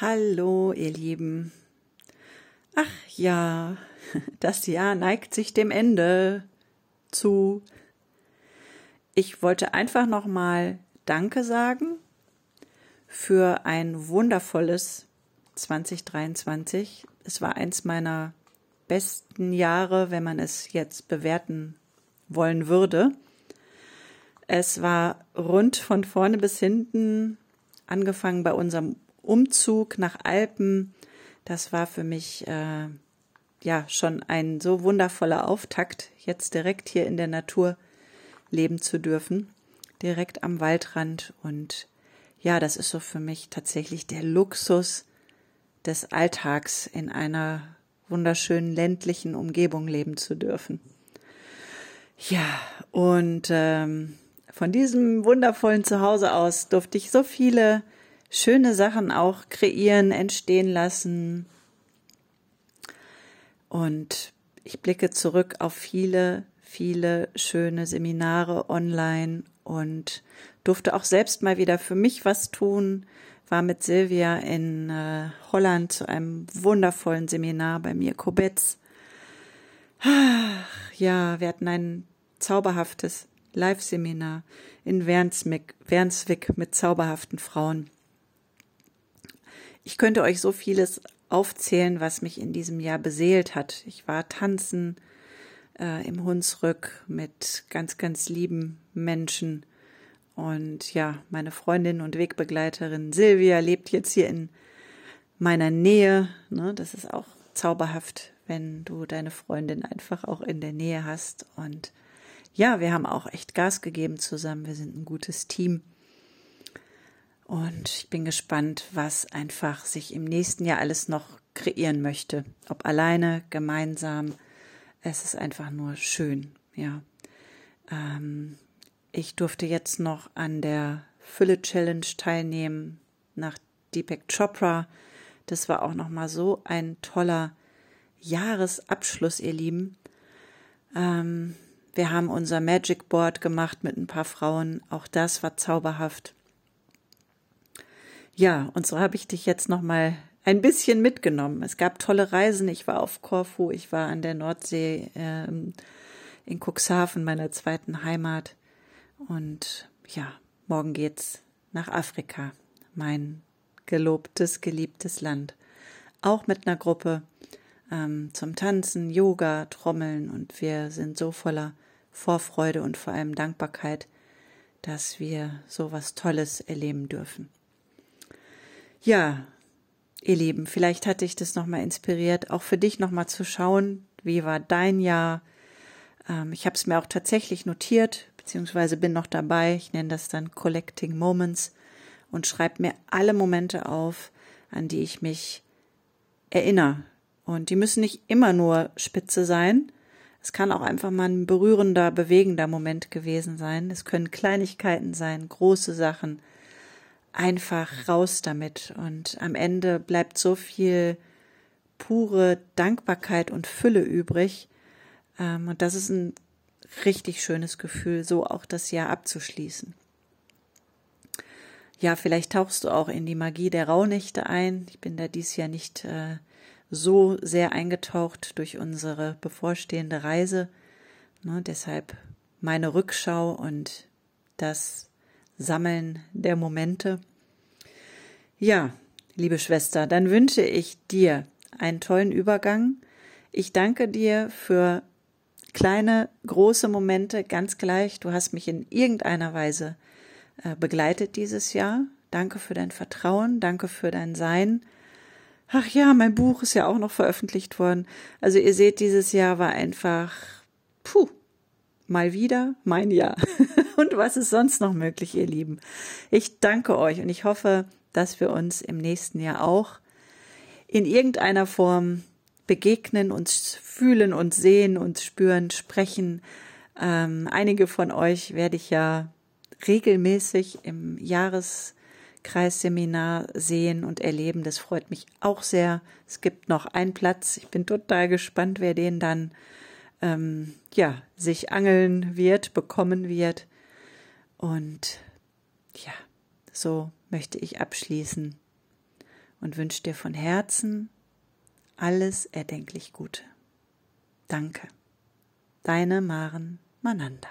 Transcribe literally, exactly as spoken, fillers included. Hallo, ihr Lieben. Ach ja, das Jahr neigt sich dem Ende zu. Ich wollte einfach nochmal Danke sagen für ein wundervolles zwanzig dreiundzwanzig. Es war eins meiner besten Jahre, wenn man es jetzt bewerten wollen würde. Es war rund von vorne bis hinten, angefangen bei unserem Umzug nach Alpen. Das war für mich äh, ja schon ein so wundervoller Auftakt, jetzt direkt hier in der Natur leben zu dürfen, direkt am Waldrand. Und ja, das ist so für mich tatsächlich der Luxus des Alltags, in einer wunderschönen ländlichen Umgebung leben zu dürfen. Ja, und ähm, von diesem wundervollen Zuhause aus durfte ich so viele schöne Sachen auch kreieren, entstehen lassen. Und ich blicke zurück auf viele, viele schöne Seminare online und durfte auch selbst mal wieder für mich was tun. War mit Silvia in äh, Holland zu einem wundervollen Seminar bei mir, Kobetz. Ach, ja, wir hatten ein zauberhaftes Live-Seminar in Wernswick, Wernswick mit zauberhaften Frauen. Ich könnte euch so vieles aufzählen, was mich in diesem Jahr beseelt hat. Ich war tanzen äh, im Hunsrück mit ganz, ganz lieben Menschen. Und ja, meine Freundin und Wegbegleiterin Silvia lebt jetzt hier in meiner Nähe. Ne, das ist auch zauberhaft, wenn du deine Freundin einfach auch in der Nähe hast. Und ja, wir haben auch echt Gas gegeben zusammen. Wir sind ein gutes Team. Und ich bin gespannt, was einfach sich im nächsten Jahr alles noch kreieren möchte. Ob alleine, gemeinsam. Es ist einfach nur schön, ja. Ähm, ich durfte jetzt noch an der Fülle-Challenge teilnehmen nach Deepak Chopra. Das war auch nochmal so ein toller Jahresabschluss, ihr Lieben. Ähm, wir haben unser Magic Board gemacht mit ein paar Frauen. Auch das war zauberhaft. Ja, und so habe ich dich jetzt noch mal ein bisschen mitgenommen. Es gab tolle Reisen. Ich war auf Korfu, ich war an der Nordsee, ähm, in Cuxhaven, meiner zweiten Heimat. Und ja, morgen geht's nach Afrika, mein gelobtes, geliebtes Land. Auch mit einer Gruppe ähm, zum Tanzen, Yoga, Trommeln. Und wir sind so voller Vorfreude und vor allem Dankbarkeit, dass wir so was Tolles erleben dürfen. Ja, ihr Lieben, vielleicht hatte ich das nochmal inspiriert, auch für dich nochmal zu schauen, wie war dein Jahr. Ähm, ich habe es mir auch tatsächlich notiert, beziehungsweise bin noch dabei. Ich nenne das dann Collecting Moments und schreibe mir alle Momente auf, an die ich mich erinnere. Und die müssen nicht immer nur spitze sein. Es kann auch einfach mal ein berührender, bewegender Moment gewesen sein. Es können Kleinigkeiten sein, große Sachen. Einfach raus damit, und am Ende bleibt so viel pure Dankbarkeit und Fülle übrig, und das ist ein richtig schönes Gefühl, so auch das Jahr abzuschließen. Ja, vielleicht tauchst du auch in die Magie der Rauhnächte ein. Ich bin da dieses Jahr nicht äh, so sehr eingetaucht durch unsere bevorstehende Reise, ne, deshalb meine Rückschau und das Sammeln der Momente. Ja, liebe Schwester, dann wünsche ich dir einen tollen Übergang. Ich danke dir für kleine, große Momente, ganz gleich. Du hast mich in irgendeiner Weise äh, begleitet dieses Jahr. Danke für dein Vertrauen, danke für dein Sein. Ach ja, mein Buch ist ja auch noch veröffentlicht worden. Also ihr seht, dieses Jahr war einfach, puh, mal wieder mein Jahr. Und was ist sonst noch möglich, ihr Lieben? Ich danke euch und ich hoffe, dass wir uns im nächsten Jahr auch in irgendeiner Form begegnen, uns fühlen, uns sehen, uns spüren, sprechen. Ähm, einige von euch werde ich ja regelmäßig im Jahreskreisseminar sehen und erleben. Das freut mich auch sehr. Es gibt noch einen Platz. Ich bin total gespannt, wer den dann ähm, ja, sich angeln wird, bekommen wird. Und ja, so möchte ich abschließen und wünsche dir von Herzen alles erdenklich Gute. Danke. Deine Maren Mananda.